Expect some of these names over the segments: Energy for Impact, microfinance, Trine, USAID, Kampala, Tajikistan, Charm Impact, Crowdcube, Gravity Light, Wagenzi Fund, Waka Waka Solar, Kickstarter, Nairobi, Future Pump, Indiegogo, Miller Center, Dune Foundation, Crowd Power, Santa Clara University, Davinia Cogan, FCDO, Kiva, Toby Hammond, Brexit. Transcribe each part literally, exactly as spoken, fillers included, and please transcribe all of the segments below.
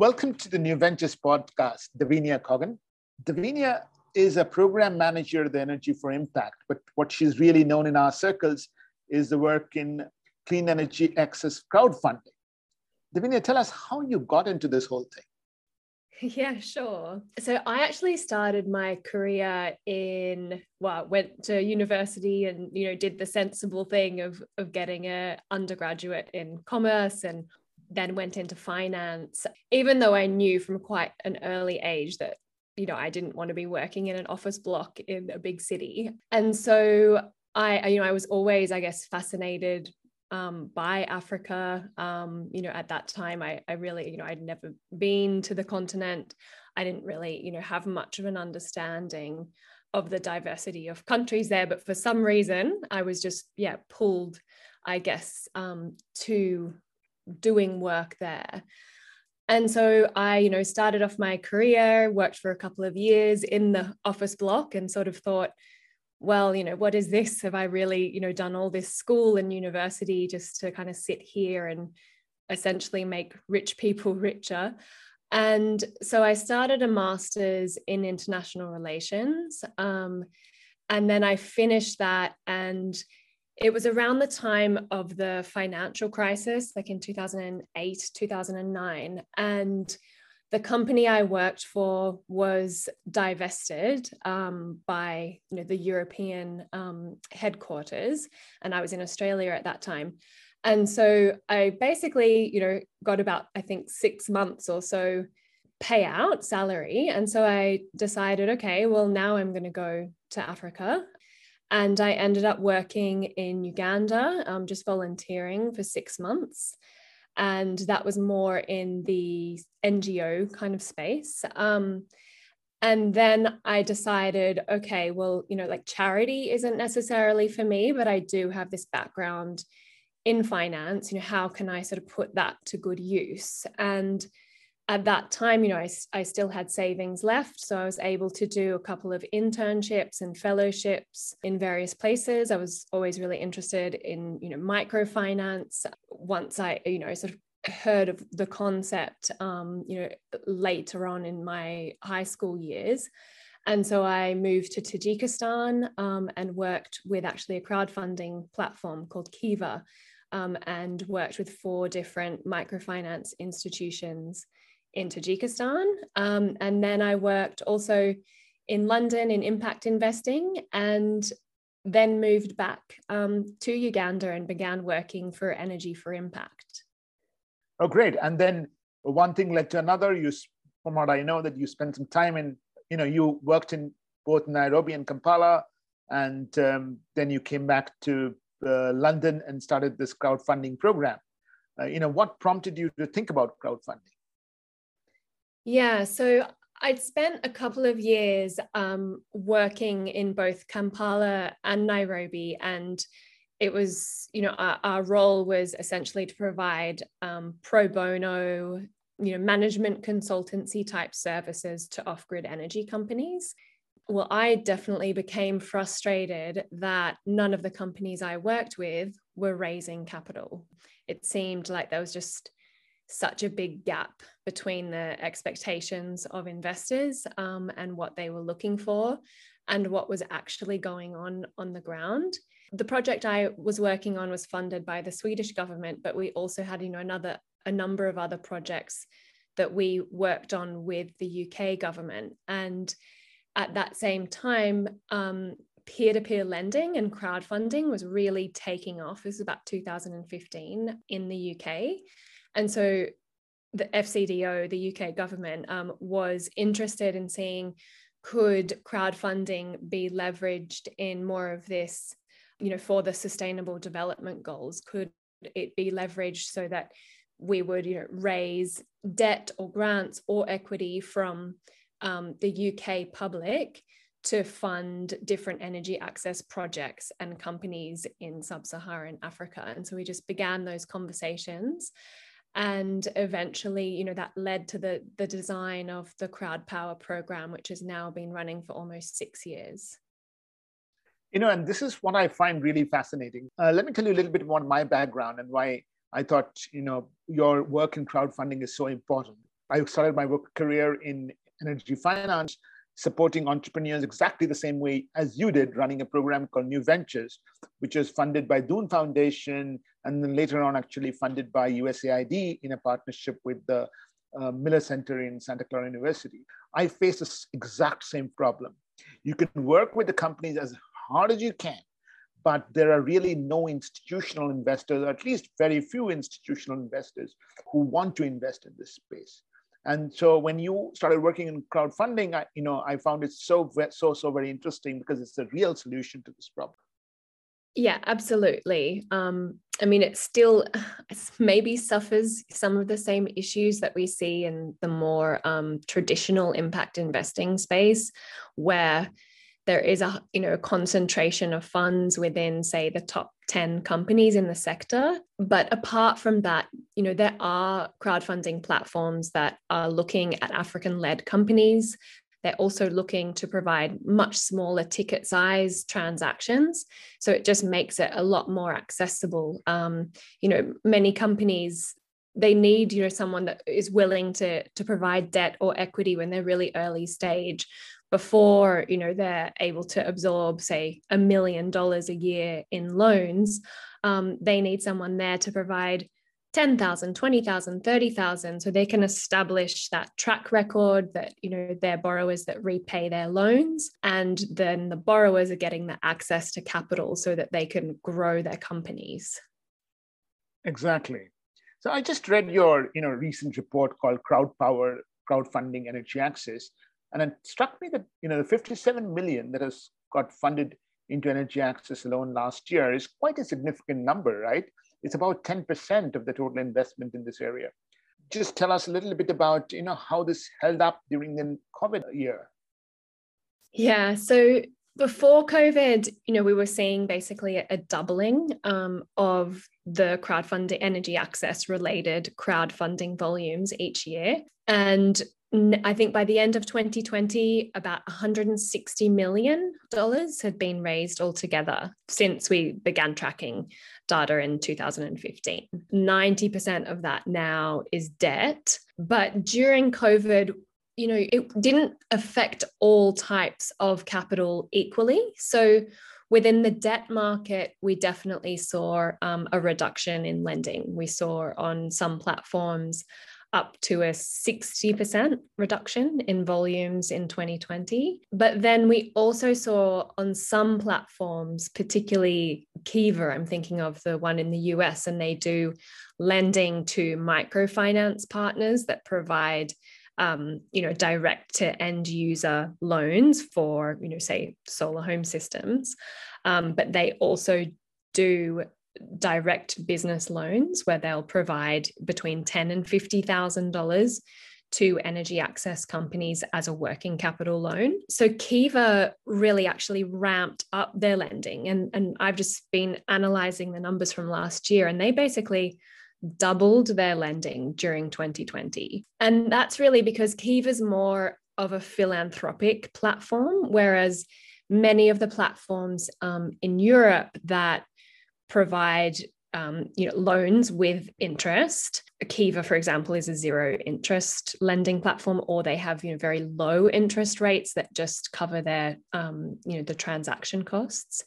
Welcome to the New Ventures podcast, Davinia Cogan. Davinia is a program manager at the Energy for Impact, but what she's really known in our circles is the work in clean energy access crowdfunding. Davinia, tell us how you got into this whole thing. Yeah, sure. So I actually started my career in, well, went to university and, you know, did the sensible thing of, of getting an undergraduate in commerce and then went into finance, even though I knew from quite an early age that, you know, I didn't want to be working in an office block in a big city. And so I, you know, I was always, I guess, fascinated Um, by Africa. Um, you know, at that time, I, I really, you know, I'd never been to the continent. I didn't really, you know, have much of an understanding of the diversity of countries there. But for some reason, I was just, yeah, pulled, I guess, um, to doing work there. And so I, you know, started off my career, worked for a couple of years in the office block and sort of thought, well, you know, what is this? Have I really, you know, done all this school and university just to kind of sit here and essentially make rich people richer? And so I started a master's in international relations. Um, and then I finished that. And it was around the time of the financial crisis, like in two thousand eight, two thousand nine. And the company I worked for was divested um, by you know, the European um, headquarters, and I was in Australia at that time. And so I basically, you know, got about, I think, six months or so payout salary. And so I decided, okay, well, now I'm going to go to Africa. And I ended up working in Uganda, um, just volunteering for six months. And that was more in the N G O kind of space. Um, and then I decided, okay, well, you know, like charity isn't necessarily for me, but I do have this background in finance. You know, how can I sort of put that to good use? And at that time, you know, I, I still had savings left. So I was able to do a couple of internships and fellowships in various places. I was always really interested in, you know, microfinance. Once I, you know, sort of heard of the concept, um, you know, later on in my high school years. And so I moved to Tajikistan um, and worked with actually a crowdfunding platform called Kiva um, and worked with four different microfinance institutions in Tajikistan. Um, and then I worked also in London in impact investing, and then moved back um, to Uganda and began working for Energy for Impact. Oh, great. And then one thing led to another. You, from what I know, that you spent some time in, you know, you worked in both Nairobi and Kampala, and um, then you came back to uh, London and started this crowdfunding program. Uh, you know, what prompted you to think about crowdfunding? Yeah, so I'd spent a couple of years um, working in both Kampala and Nairobi, and it was, you know, our, our role was essentially to provide um, pro bono, you know, management consultancy type services to off-grid energy companies. Well, I definitely became frustrated that none of the companies I worked with were raising capital. It seemed like there was just such a big gap between the expectations of investors um, and what they were looking for and what was actually going on on the ground. The project I was working on was funded by the Swedish government, but we also had, you know, another a number of other projects that we worked on with the U K government. And at that same time, um, peer-to-peer lending and crowdfunding was really taking off. This was about two thousand fifteen in the U K. And so the F C D O, the U K government, um, was interested in seeing could crowdfunding be leveraged in more of this, you know, for the sustainable development goals? Could it be leveraged so that we would, you know, raise debt or grants or equity from um, the U K public to fund different energy access projects and companies in sub-Saharan Africa? And so we just began those conversations. And eventually, you know, that led to the, the design of the Crowd Power program, which has now been running for almost six years. You know, and this is what I find really fascinating. Uh, let me tell you a little bit about my background and why I thought, you know, your work in crowdfunding is so important. I started my work career in energy finance, supporting entrepreneurs exactly the same way as you did, running a program called New Ventures, which was funded by Dune Foundation, and then later on actually funded by U S A I D in a partnership with the uh, Miller Center in Santa Clara University. I faced this exact same problem. You can work with the companies as hard as you can, but there are really no institutional investors, or at least very few institutional investors who want to invest in this space. And so when you started working in crowdfunding, I, you know, I found it so, so, so very interesting because it's a real solution to this problem. Yeah, absolutely. Um, I mean, it still maybe suffers some of the same issues that we see in the more um, traditional impact investing space, where there is a you know concentration of funds within, say, the top ten companies in the sector. But apart from that, you know, there are crowdfunding platforms that are looking at African-led companies. They're also looking to provide much smaller ticket size transactions. So it just makes it a lot more accessible. Um, you know, many companies, they need, you know, someone that is willing to, to provide debt or equity when they're really early stage, before, you know, they're able to absorb, say, a million dollars a year in loans. Um, they need someone there to provide ten thousand, twenty thousand, thirty thousand, so they can establish that track record that, you know, their borrowers that repay their loans, and then the borrowers are getting the access to capital so that they can grow their companies. Exactly. So I just read your, you know, recent report called Crowd Power, Crowdfunding Energy Access. And it struck me that, you know, the fifty-seven million that has got funded into Energy Access alone last year is quite a significant number, right? It's about ten percent of the total investment in this area. Just tell us a little bit about, you know, how this held up during the COVID year. Yeah, so before COVID, you know, we were seeing basically a doubling um, of the crowdfunding, energy access related crowdfunding volumes each year. And I think by the end of twenty twenty, about one hundred sixty million dollars had been raised altogether since we began tracking data in two thousand fifteen. ninety percent of that now is debt. But during COVID, you know, it didn't affect all types of capital equally. So within the debt market, we definitely saw um, a reduction in lending. We saw on some platforms up to a sixty percent reduction in volumes in twenty twenty. But then we also saw on some platforms, particularly Kiva, I'm thinking of the one in the U S, and they do lending to microfinance partners that provide um, you know, direct to end user loans for, you know, say, solar home systems. Um, but they also do direct business loans where they'll provide between ten thousand dollars and fifty thousand dollars to energy access companies as a working capital loan. So Kiva really actually ramped up their lending. And, and I've just been analyzing the numbers from last year, and they basically doubled their lending during twenty twenty. And that's really because Kiva's more of a philanthropic platform, whereas many of the platforms um, in Europe that provide um, you know, loans with interest. Kiva, for example, is a zero interest lending platform, or they have, you know, very low interest rates that just cover their, um, you know, the transaction costs.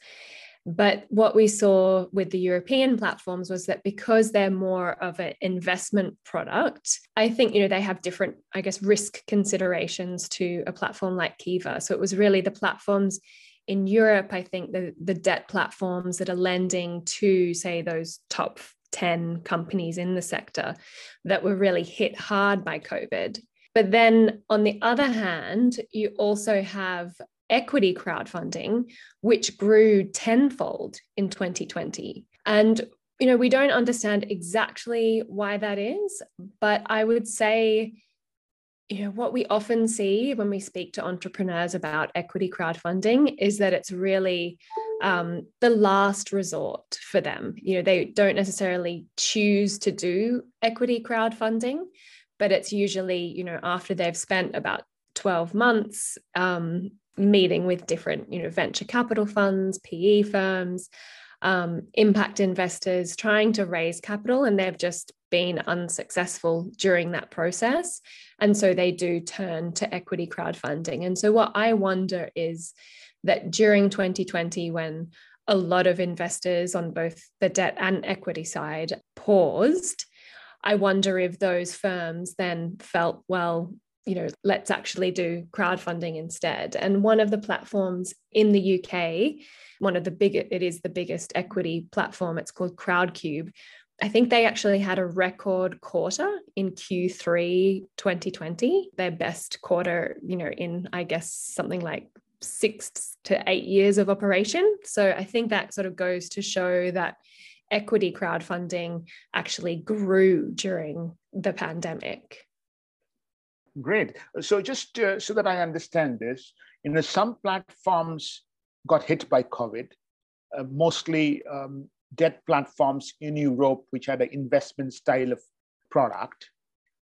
But what we saw with the European platforms was that because they're more of an investment product, I think, you know, they have different, I guess, risk considerations to a platform like Kiva. So it was really the platforms in Europe, I think the, the debt platforms that are lending to, say, those top ten companies in the sector that were really hit hard by COVID. But then on the other hand, you also have equity crowdfunding, which grew tenfold in twenty twenty. And, you know, we don't understand exactly why that is, but I would say, you know, what we often see when we speak to entrepreneurs about equity crowdfunding is that it's really um, the last resort for them. You know, they don't necessarily choose to do equity crowdfunding, but it's usually, you know, after they've spent about twelve months um, meeting with different, you know, venture capital funds, P E firms, um, impact investors, trying to raise capital, and they've just been unsuccessful during that process. And so they do turn to equity crowdfunding. And so what I wonder is that during twenty twenty, when a lot of investors on both the debt and equity side paused, I wonder if those firms then felt, well, you know, let's actually do crowdfunding instead. And one of the platforms in the U K, one of the big, it is the biggest equity platform, it's called Crowdcube. I think they actually had a record quarter in Q three twenty twenty, their best quarter, you know, in, I guess, something like six to eight years of operation. So I think that sort of goes to show that equity crowdfunding actually grew during the pandemic. Great. So just uh, so that I understand this, you know, some platforms got hit by COVID, uh, mostly um, debt platforms in Europe, which had an investment style of product.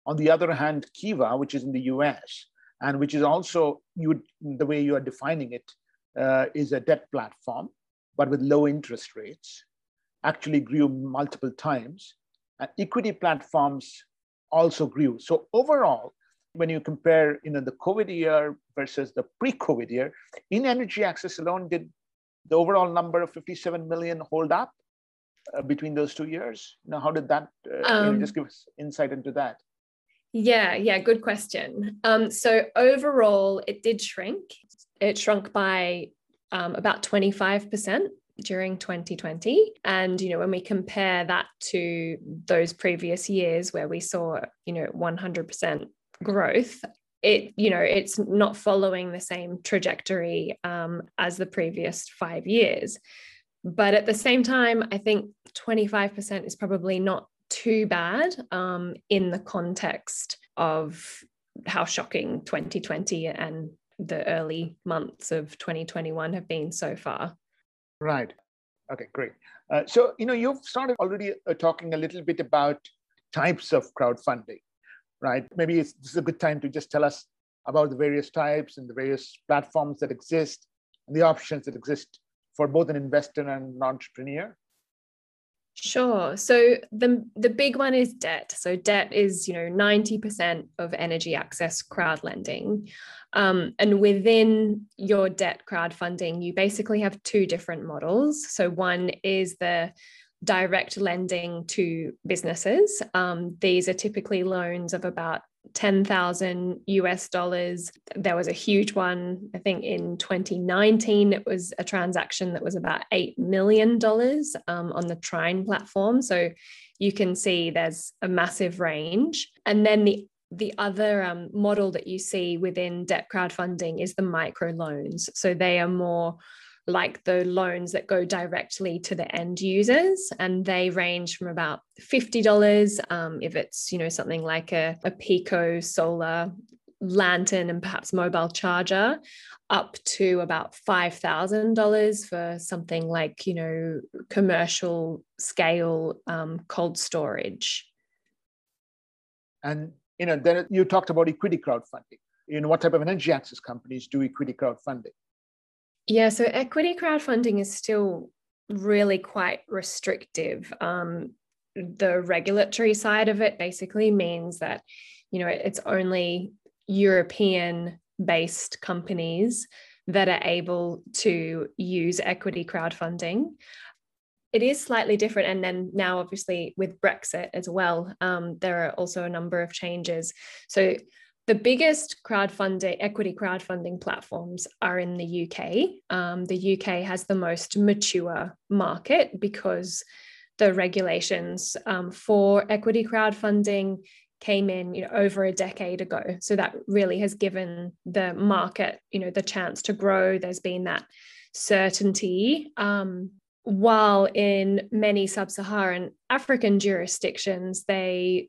On the other hand, Kiva, which is in the U S, and which is also, you, the way you are defining it, uh, is a debt platform, but with low interest rates, actually grew multiple times. And equity platforms also grew. So overall, when you compare, you know, the COVID year versus the pre-COVID year, in energy access alone, did the overall number of fifty-seven million hold up uh, between those two years? Now, how did that, uh, um, you know, just give us insight into that? Yeah, yeah, good question. Um, so overall, it did shrink. It shrunk by um, about twenty-five percent during twenty twenty. And, you know, when we compare that to those previous years where we saw, you know, one hundred percent growth, it, you know, it's not following the same trajectory um, as the previous five years. But at the same time, I think twenty-five percent is probably not too bad um, in the context of how shocking twenty twenty and the early months of twenty twenty-one have been so far. Right. Okay, great. Uh, so, you know, you've started already uh, talking a little bit about types of crowdfunding, right? Maybe it's, this is a good time to just tell us about the various types and the various platforms that exist and the options that exist for both an investor and an entrepreneur. Sure. So the, the big one is debt. So debt is, you know, ninety percent of energy access crowd lending. Um, and within your debt crowdfunding, you basically have two different models. So one is the direct lending to businesses. Um, these are typically loans of about ten thousand US dollars. There was a huge one, I think in twenty nineteen, it was a transaction that was about eight million dollars um, on the Trine platform. So you can see there's a massive range. And then the The other um, model that you see within debt crowdfunding is the micro loans. So they are more like the loans that go directly to the end users, and they range from about fifty dollars um, if it's, you know, something like a, a Pico solar lantern and perhaps mobile charger, up to about five thousand dollars for something like, you know, commercial scale um, cold storage. And you know, then you talked about equity crowdfunding. You know, what type of energy access companies do equity crowdfunding? Yeah, so equity crowdfunding is still really quite restrictive. Um, the regulatory side of it basically means that, you know, it's only European-based companies that are able to use equity crowdfunding. It is slightly different. And then now, obviously, with Brexit as well, um, there are also a number of changes. So the biggest crowdfunding, equity crowdfunding platforms are in the U K. Um, the U K has the most mature market because the regulations um, for equity crowdfunding came in, you know, over a decade ago. So that really has given the market, you know, the chance to grow. There's been that certainty. Um, While in many sub-Saharan African jurisdictions, they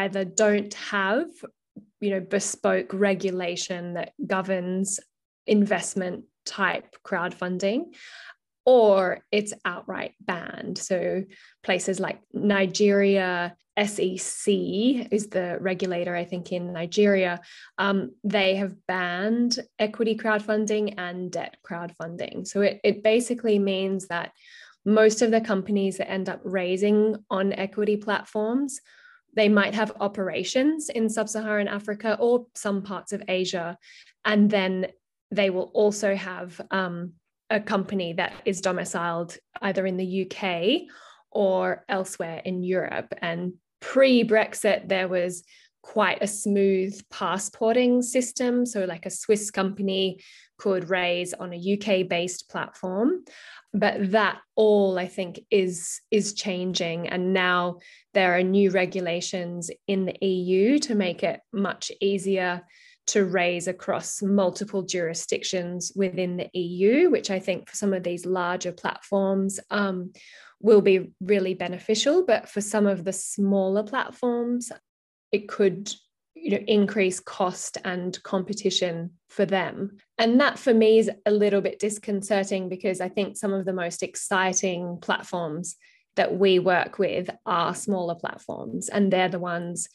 either don't have, you know, bespoke regulation that governs investment type crowdfunding, or it's outright banned. So places like Nigeria, S E C is the regulator, I think, in Nigeria. Um, they have banned equity crowdfunding and debt crowdfunding. So it, it basically means that most of the companies that end up raising on equity platforms They might have operations in sub-Saharan Africa or some parts of Asia, and then they will also have um, a company that is domiciled either in the U K or elsewhere in Europe. And pre-Brexit, there was quite a smooth passporting system. So like a Swiss company could raise on a U K-based platform. But that all, I think, is, is changing. And now there are new regulations in the E U to make it much easier to raise across multiple jurisdictions within the E U, which I think for some of these larger platforms um, will be really beneficial. But for some of the smaller platforms, it could, you know, increase cost and competition for them. And that for me is a little bit disconcerting, because I think some of the most exciting platforms that we work with are smaller platforms, and they're the ones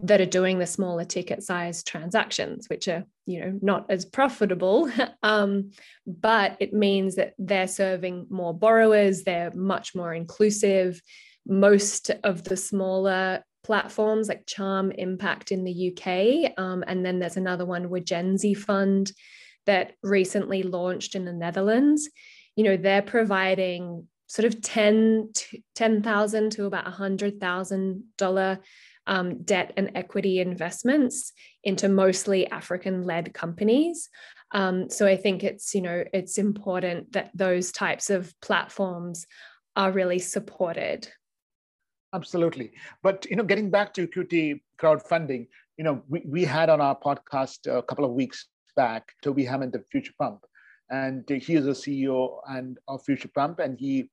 that are doing the smaller ticket size transactions, which are, you know, not as profitable, um, but it means that they're serving more borrowers, they're much more inclusive. Most of the smaller platforms like Charm Impact in the U K, um, and then there's another one, Wagenzi Fund, that recently launched in the Netherlands. You know, they're providing sort of ten thousand dollars to about one hundred thousand dollars um, debt and equity investments into mostly African-led companies. Um, so I think it's, you know, it's important that those types of platforms are really supported. Absolutely. But, you know, getting back to Q T crowdfunding, you know, we, we had on our podcast a couple of weeks back, Toby Hammond of Future Pump, and he is the C E O and of Future Pump. And he,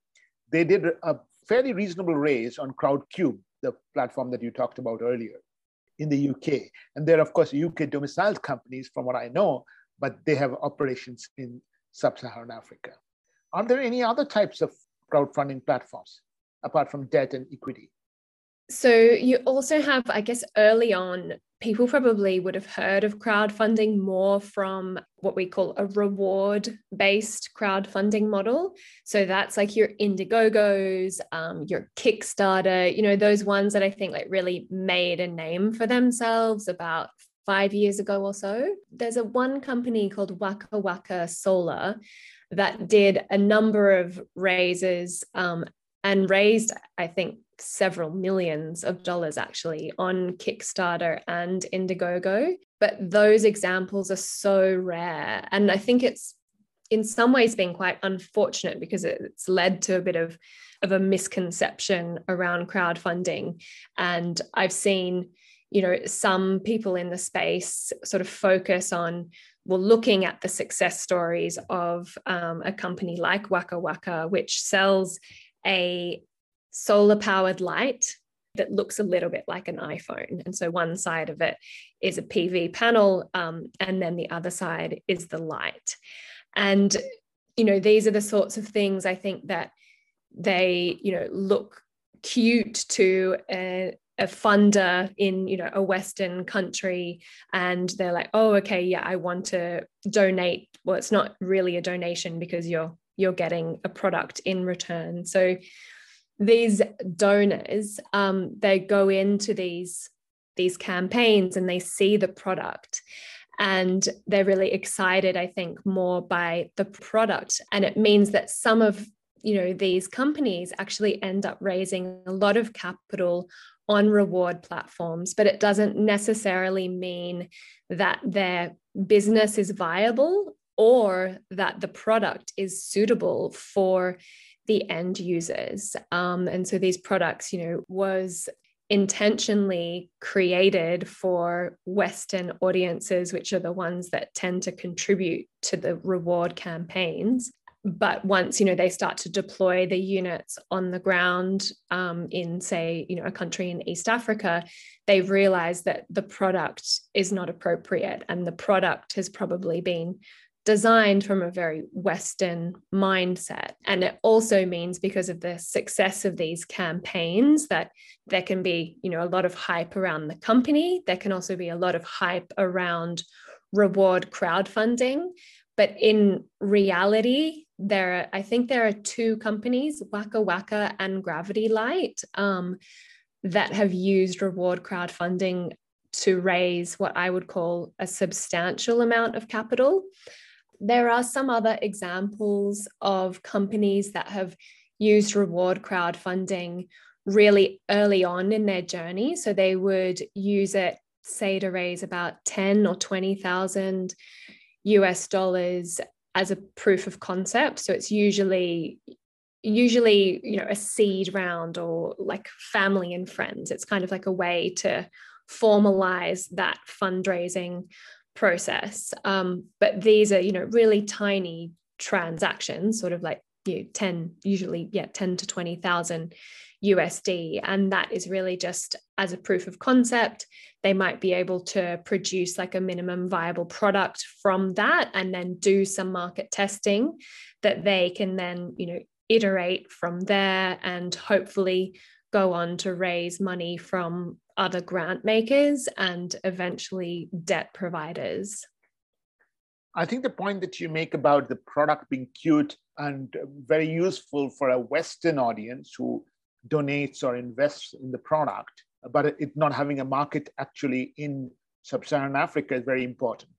they did a fairly reasonable raise on Crowdcube, the platform that you talked about earlier in the U K. And they're, of course, U K domiciled companies from what I know, but they have operations in sub-Saharan Africa. Are there any other types of crowdfunding platforms apart from debt and equity? So you also have, I guess, early on, people probably would have heard of crowdfunding more from what we call a reward-based crowdfunding model. So that's like your Indiegogos, um, your Kickstarter, you know, those ones that I think like really made a name for themselves about five years ago or so. There's a one company called Waka Waka Solar that did a number of raises, um, and raised, I think, several millions of dollars actually on Kickstarter and Indiegogo. But those examples are so rare. And I think it's in some ways been quite unfortunate, because it's led to a bit of, of a misconception around crowdfunding. And I've seen, you know, some people in the space sort of focus on, well, looking at the success stories of um, a company like Waka Waka, which sells a solar-powered light that looks a little bit like an iPhone. And so one side of it is a P V panel, um, and then the other side is the light. And, you know, these are the sorts of things I think that they, you know, look cute to a, a funder in, you know, a Western country. And they're like, oh, okay, yeah, I want to donate. Well, it's not really a donation, because you're you're getting a product in return. So these donors, um, they go into these, these campaigns and they see the product, and they're really excited, I think, more by the product. And it means that some of, you know, these companies actually end up raising a lot of capital on reward platforms, but it doesn't necessarily mean that their business is viable or that the product is suitable for the end users. Um, and so these products, you know, was intentionally created for Western audiences, which are the ones that tend to contribute to the reward campaigns. But once, you know, they start to deploy the units on the ground um, in, say, you know, a country in East Africa, they realize that the product is not appropriate, and the product has probably been designed from a very Western mindset. And it also means, because of the success of these campaigns, that there can be, you know, a lot of hype around the company. There can also be a lot of hype around reward crowdfunding. But in reality, there are, I think there are two companies, Waka Waka and Gravity Light, um, that have used reward crowdfunding to raise what I would call a substantial amount of capital. There are some other examples of companies that have used reward crowdfunding really early on in their journey. So they would use it, say, to raise about ten or twenty thousand U S dollars as a proof of concept. So it's usually, usually, you know, a seed round or like family and friends. It's kind of like a way to formalize that fundraising process. Um, but these are, you know, really tiny transactions, sort of like, you know, ten, usually, yeah, ten to twenty thousand U S D. And that is really just as a proof of concept. They might be able to produce like a minimum viable product from that and then do some market testing that they can then, you know, iterate from there and hopefully go on to raise money from other grant makers and eventually debt providers. I think the point that you make about the product being cute and very useful for a Western audience who donates or invests in the product, but it not having a market actually in sub-Saharan Africa is very important.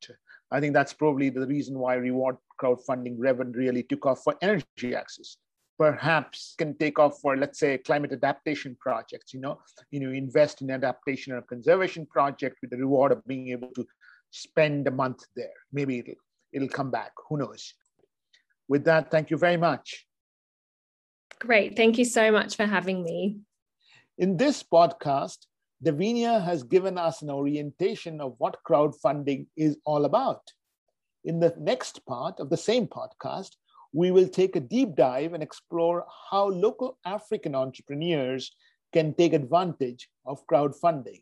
I think that's probably the reason why reward crowdfunding revenue really took off for energy access. Perhaps can take off for, let's say, climate adaptation projects. You know, you know, invest in adaptation or conservation project with the reward of being able to spend a month there. Maybe it'll, it'll come back. Who knows? With that, thank you very much. Great. Thank you so much for having me. In this podcast, Davinia has given us an orientation of what crowdfunding is all about. In the next part of the same podcast, we will take a deep dive and explore how local African entrepreneurs can take advantage of crowdfunding.